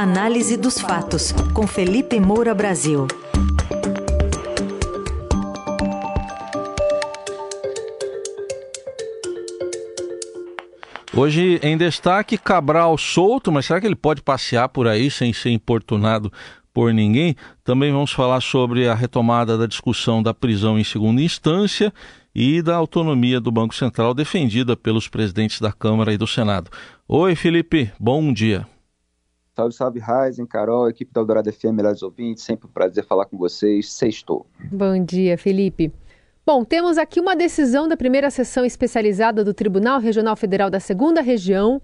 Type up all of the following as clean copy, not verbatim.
Análise dos fatos, com Felipe Moura Brasil. Hoje em destaque, Cabral solto, mas será que ele pode passear por aí sem ser importunado por ninguém? Também vamos falar sobre a retomada da discussão da prisão em segunda instância e da autonomia do Banco Central defendida pelos presidentes da Câmara e do Senado. Oi, Felipe, bom dia. Salve, salve, Heisen, Carol, equipe da Eldorado FM, melhores ouvintes, sempre um prazer falar com vocês, sextou. Bom dia, Felipe. Bom, temos aqui uma decisão da primeira sessão especializada do Tribunal Regional Federal da Segunda Região,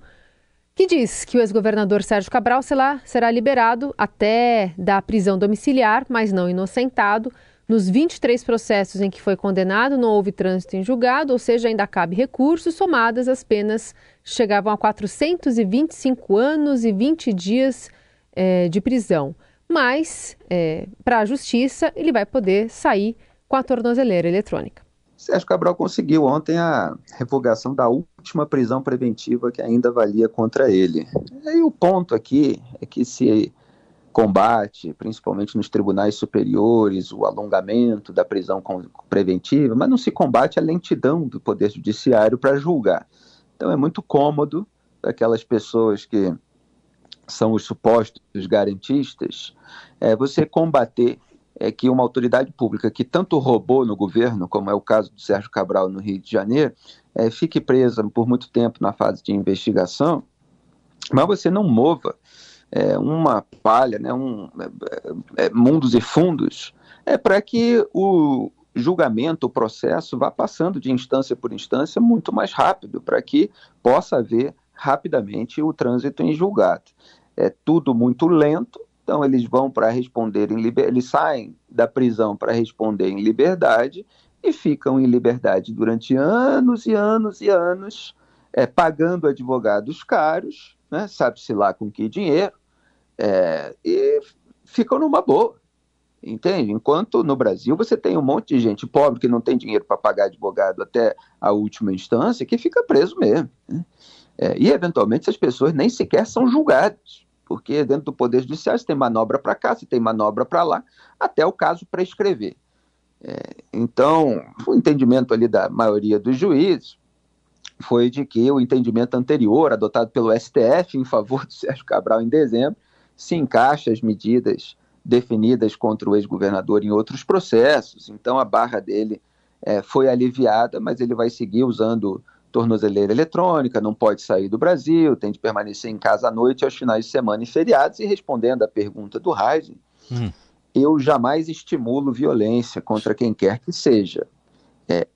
que diz que o ex-governador Sérgio Cabral será liberado até da prisão domiciliar, mas não inocentado. Nos 23 processos em que foi condenado, não houve trânsito em julgado, ou seja, ainda cabe recurso. Somadas, as penas chegavam a 425 anos e 20 dias de prisão. Mas, para a Justiça, ele vai poder sair com a tornozeleira eletrônica. Sérgio Cabral conseguiu ontem a revogação da última prisão preventiva que ainda valia contra ele. E o ponto aqui é que se combate, principalmente nos tribunais superiores, o alongamento da prisão preventiva, mas não se combate a lentidão do Poder Judiciário para julgar. Então é muito cômodo para aquelas pessoas que são os supostos garantistas, você combater que uma autoridade pública que tanto roubou no governo, como é o caso do Sérgio Cabral no Rio de Janeiro, fique presa por muito tempo na fase de investigação, mas você não mova uma palha, né, mundos e fundos, para que o julgamento, o processo, vá passando de instância por instância muito mais rápido, para que possa haver rapidamente o trânsito em julgado. É tudo muito lento, então eles vão para responder em liberdade, eles saem da prisão para responder em liberdade e ficam em liberdade durante anos e anos e anos, pagando advogados caros, né, sabe-se lá com que dinheiro, e ficam numa boa, entende? Enquanto no Brasil você tem um monte de gente pobre que não tem dinheiro para pagar advogado até a última instância, que fica preso mesmo, né? E eventualmente essas pessoas nem sequer são julgadas, porque dentro do Poder Judiciário você tem manobra para cá, você tem manobra para lá, até o caso prescrever. Então, o entendimento ali da maioria dos juízes foi de que o entendimento anterior, adotado pelo STF em favor do Sérgio Cabral em dezembro, se encaixa as medidas definidas contra o ex-governador em outros processos. Então a barra dele foi aliviada, mas ele vai seguir usando tornozeleira eletrônica, não pode sair do Brasil, tem de permanecer em casa à noite, aos finais de semana e feriados. E respondendo à pergunta do Heisen, eu jamais estimulo violência contra quem quer que seja.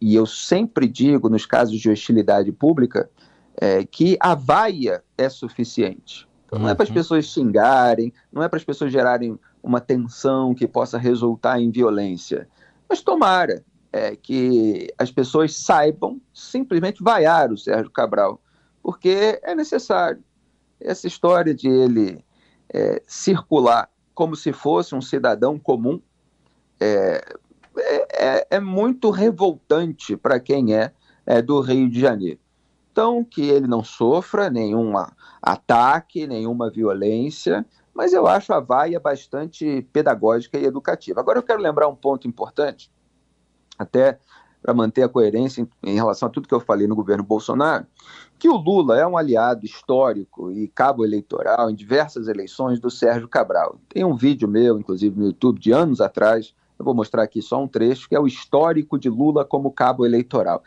E eu sempre digo, nos casos de hostilidade pública, que a vaia é suficiente. Então, não é para as pessoas xingarem, não é para as pessoas gerarem uma tensão que possa resultar em violência. Mas tomara que as pessoas saibam simplesmente vaiar o Sérgio Cabral, porque é necessário. Essa história de ele circular como se fosse um cidadão comum, é muito revoltante para quem é do Rio de Janeiro. Então, que ele não sofra nenhum ataque, nenhuma violência, mas eu acho a vaia bastante pedagógica e educativa. Agora eu quero lembrar um ponto importante, até para manter a coerência em relação a tudo que eu falei no governo Bolsonaro, que o Lula é um aliado histórico e cabo eleitoral em diversas eleições do Sérgio Cabral. Tem um vídeo meu, inclusive, no YouTube, de anos atrás. Eu vou mostrar aqui só um trecho, que é o histórico de Lula como cabo eleitoral.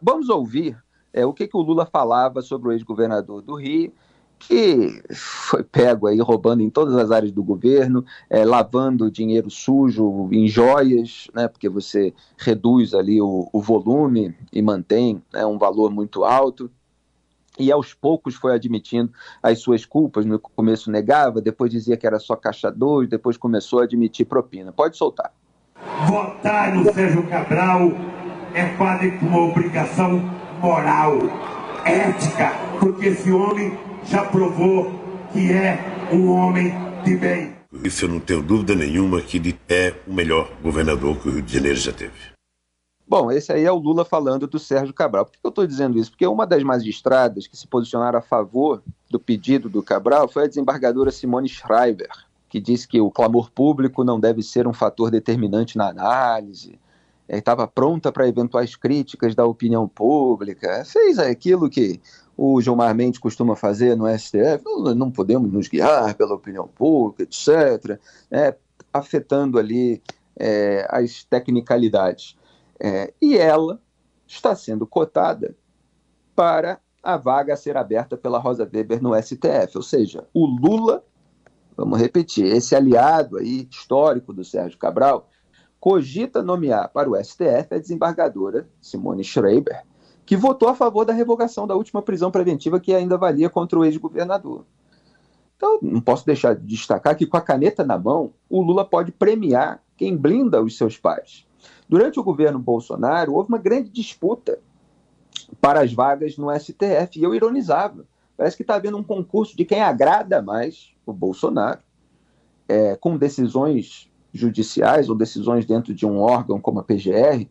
Vamos ouvir o que o Lula falava sobre o ex-governador do Rio, que foi pego aí roubando em todas as áreas do governo, lavando dinheiro sujo em joias, né, porque você reduz ali o volume e mantém, né, um valor muito alto. E aos poucos foi admitindo as suas culpas. No começo negava, depois dizia que era só caixa 2, depois começou a admitir propina. Pode soltar. Votar no Sérgio Cabral é quase que uma obrigação moral, ética, porque esse homem já provou que é um homem de bem. Isso eu não tenho dúvida nenhuma, que ele é o melhor governador que o Rio de Janeiro já teve. Bom, esse aí é o Lula falando do Sérgio Cabral. Por que eu estou dizendo isso? Porque uma das magistradas que se posicionaram a favor do pedido do Cabral foi a desembargadora Simone Schreiber, que disse que o clamor público não deve ser um fator determinante na análise, estava pronta para eventuais críticas da opinião pública, fez aquilo que o Gilmar Mendes costuma fazer no STF, não podemos nos guiar pela opinião pública, etc., afetando ali as tecnicalidades. E ela está sendo cotada para a vaga a ser aberta pela Rosa Weber no STF, ou seja, o Lula, vamos repetir, esse aliado aí histórico do Sérgio Cabral, cogita nomear para o STF a desembargadora Simone Schreiber, que votou a favor da revogação da última prisão preventiva que ainda valia contra o ex-governador. Então, não posso deixar de destacar que, com a caneta na mão, o Lula pode premiar quem blinda os seus pais. Durante o governo Bolsonaro, houve uma grande disputa para as vagas no STF, e eu ironizava. Parece que está havendo um concurso de quem agrada mais o Bolsonaro, com decisões judiciais ou decisões dentro de um órgão como a PGR,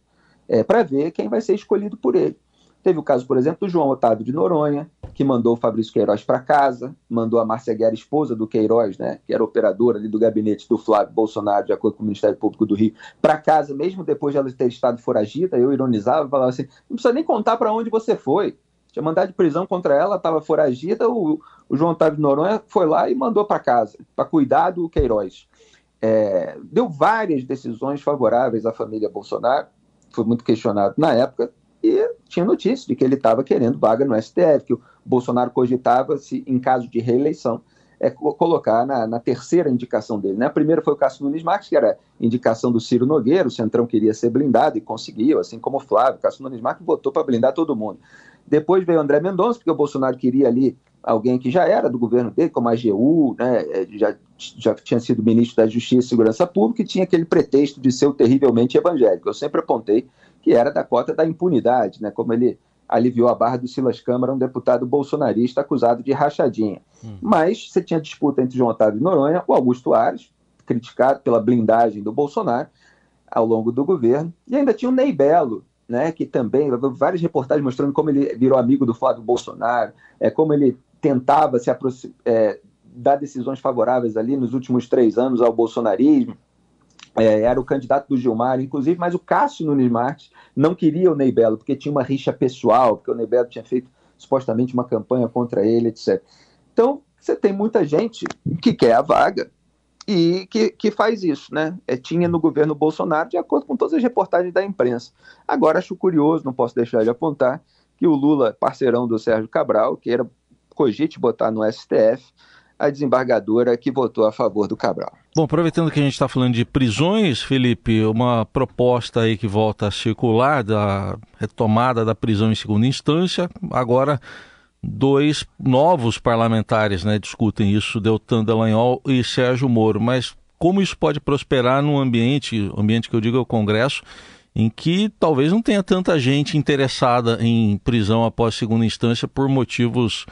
para ver quem vai ser escolhido por ele. Teve o caso, por exemplo, do João Otávio de Noronha, que mandou o Fabrício Queiroz para casa, mandou a Márcia Guerra, esposa do Queiroz, né, que era operadora ali do gabinete do Flávio Bolsonaro, de acordo com o Ministério Público do Rio, para casa, mesmo depois de ela ter estado foragida. Eu ironizava, falava assim, não precisa nem contar para onde você foi. Tinha mandado de prisão contra ela, estava foragida, o João Otávio de Noronha foi lá e mandou para casa, para cuidar do Queiroz. Deu várias decisões favoráveis à família Bolsonaro, foi muito questionado na época, e tinha notícia de que ele estava querendo vaga no STF, que o Bolsonaro cogitava, se em caso de reeleição, colocar na terceira indicação dele, né? A primeira foi o Cássio Nunes Marques, que era indicação do Ciro Nogueira, o Centrão queria ser blindado e conseguiu, assim como o Flávio. O Cássio Nunes Marques votou para blindar todo mundo. Depois veio o André Mendonça, porque o Bolsonaro queria ali alguém que já era do governo dele, como a AGU, né? já tinha sido ministro da Justiça e Segurança Pública, e tinha aquele pretexto de ser terrivelmente evangélico. Eu sempre apontei que era da cota da impunidade, né? Como ele aliviou a barra do Silas Câmara, um deputado bolsonarista acusado de rachadinha. Mas você tinha disputa entre João Otávio de Noronha, o Augusto Ares, criticado pela blindagem do Bolsonaro ao longo do governo, e ainda tinha o Ney Bello, né, que também, várias reportagens mostrando como ele virou amigo do Flávio Bolsonaro, como ele tentava se dar decisões favoráveis ali nos últimos 3 anos ao bolsonarismo, era o candidato do Gilmar, inclusive, mas o Cássio Nunes Marques não queria o Ney Bello, porque tinha uma rixa pessoal, porque o Ney Bello tinha feito, supostamente, uma campanha contra ele, etc. Então, você tem muita gente que quer a vaga e que faz isso, né? Tinha no governo Bolsonaro, de acordo com todas as reportagens da imprensa. Agora, acho curioso, não posso deixar de apontar, que o Lula, parceirão do Sérgio Cabral, queira cogite botar no STF a desembargadora que votou a favor do Cabral. Bom, aproveitando que a gente está falando de prisões, Felipe, uma proposta aí que volta a circular da retomada da prisão em segunda instância, agora... 2 novos parlamentares, né, discutem isso, Deltan Dallagnol e Sérgio Moro. Mas como isso pode prosperar num ambiente que eu digo é o Congresso, em que talvez não tenha tanta gente interessada em prisão após segunda instância por motivos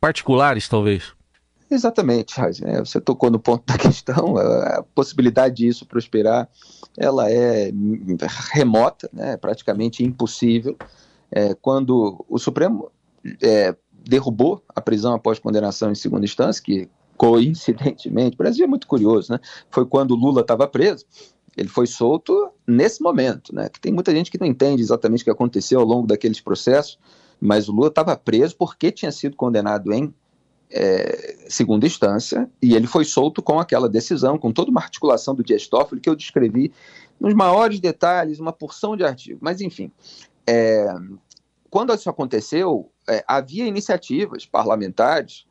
particulares, talvez? Exatamente, você tocou no ponto da questão. A possibilidade disso prosperar, ela é remota, né, praticamente impossível. Quando o Supremo derrubou a prisão após condenação em segunda instância, que coincidentemente, o Brasil é muito curioso, né? Foi quando o Lula estava preso, ele foi solto nesse momento, né? Que tem muita gente que não entende exatamente o que aconteceu ao longo daqueles processos, mas o Lula estava preso porque tinha sido condenado em segunda instância, e ele foi solto com aquela decisão, com toda uma articulação do Dias Toffoli, que eu descrevi nos maiores detalhes, uma porção de artigo, mas enfim, quando isso aconteceu, havia iniciativas parlamentares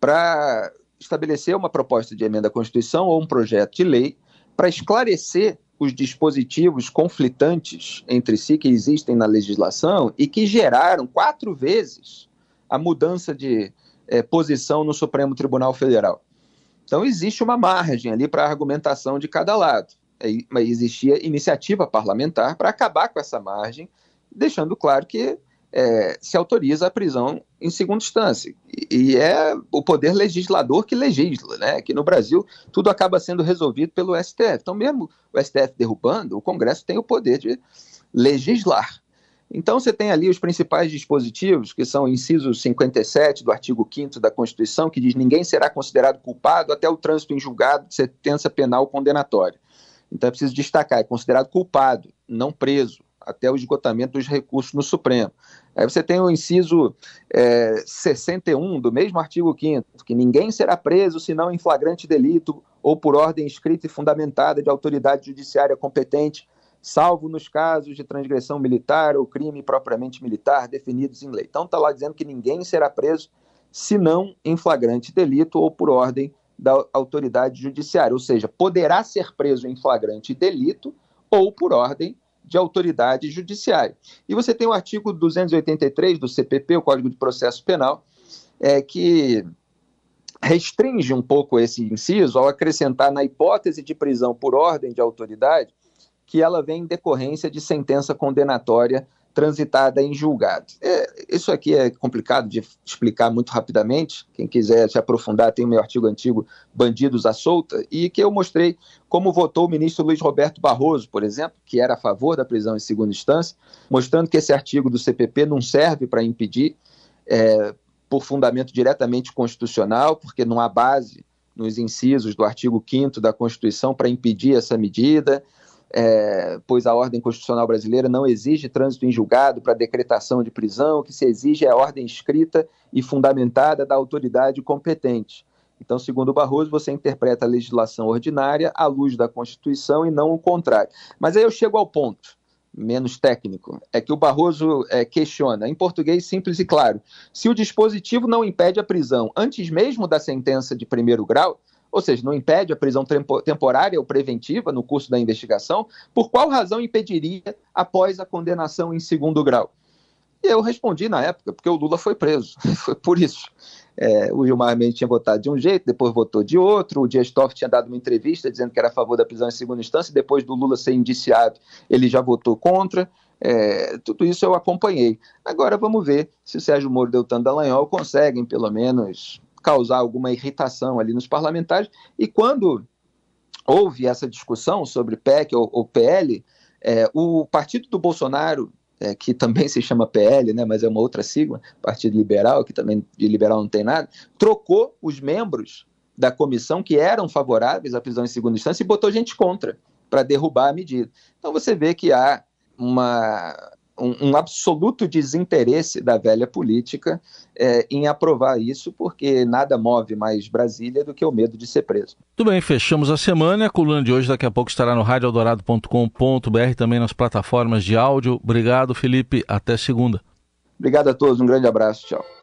para estabelecer uma proposta de emenda à Constituição ou um projeto de lei para esclarecer os dispositivos conflitantes entre si que existem na legislação e que geraram 4 vezes a mudança de posição no Supremo Tribunal Federal. Então, existe uma margem ali para a argumentação de cada lado. Mas existia iniciativa parlamentar para acabar com essa margem, deixando claro que se autoriza a prisão em segunda instância, e é o poder legislador que legisla, né? Que no Brasil tudo acaba sendo resolvido pelo STF. Então, mesmo o STF derrubando, o Congresso tem o poder de legislar. Então você tem ali os principais dispositivos, que são o inciso 57 do artigo 5º da Constituição, que diz: ninguém será considerado culpado até o trânsito em julgado de sentença penal condenatória. Então é preciso destacar, é considerado culpado, não preso, até o esgotamento dos recursos no Supremo. Aí você tem o inciso 61 do mesmo artigo 5º, que ninguém será preso senão em flagrante delito ou por ordem escrita e fundamentada de autoridade judiciária competente, salvo nos casos de transgressão militar ou crime propriamente militar definidos em lei. Então está lá dizendo que ninguém será preso senão em flagrante delito ou por ordem da autoridade judiciária, ou seja, poderá ser preso em flagrante delito ou por ordem de autoridade judiciária. E você tem o artigo 283 do CPP, o Código de Processo Penal, que restringe um pouco esse inciso ao acrescentar na hipótese de prisão por ordem de autoridade que ela vem em decorrência de sentença condenatória transitada em julgado. Isso aqui é complicado de explicar muito rapidamente. Quem quiser se aprofundar, tem o meu artigo antigo Bandidos à Solta, e que eu mostrei como votou o ministro Luiz Roberto Barroso, por exemplo, que era a favor da prisão em segunda instância, mostrando que esse artigo do CPP não serve para impedir por fundamento diretamente constitucional, porque não há base nos incisos do artigo 5º da Constituição para impedir essa medida, pois a ordem constitucional brasileira não exige trânsito em julgado para decretação de prisão. O que se exige é a ordem escrita e fundamentada da autoridade competente. Então, segundo Barroso, você interpreta a legislação ordinária à luz da Constituição e não o contrário. Mas aí eu chego ao ponto menos técnico, é que o Barroso questiona, em português simples e claro, se o dispositivo não impede a prisão antes mesmo da sentença de primeiro grau, ou seja, não impede a prisão temporária ou preventiva no curso da investigação, por qual razão impediria após a condenação em segundo grau? E eu respondi na época, porque o Lula foi preso, foi por isso. O Gilmar Mendes tinha votado de um jeito, depois votou de outro, o Dias Toffoli tinha dado uma entrevista dizendo que era a favor da prisão em segunda instância, e depois do Lula ser indiciado, ele já votou contra. Tudo isso eu acompanhei. Agora vamos ver se o Sérgio Moro e Deltan Dallagnol conseguem, pelo menos, causar alguma irritação ali nos parlamentares. E quando houve essa discussão sobre PEC ou PL, o partido do Bolsonaro, que também se chama PL, né, mas é uma outra sigla, Partido Liberal, que também de liberal não tem nada, trocou os membros da comissão que eram favoráveis à prisão em segunda instância e botou gente contra para derrubar a medida. Então você vê que há um absoluto desinteresse da velha política em aprovar isso, porque nada move mais Brasília do que o medo de ser preso. Tudo bem, fechamos a semana. A coluna de hoje daqui a pouco estará no radioeldorado.com.br, também nas plataformas de áudio. Obrigado, Felipe. Até segunda. Obrigado a todos. Um grande abraço. Tchau.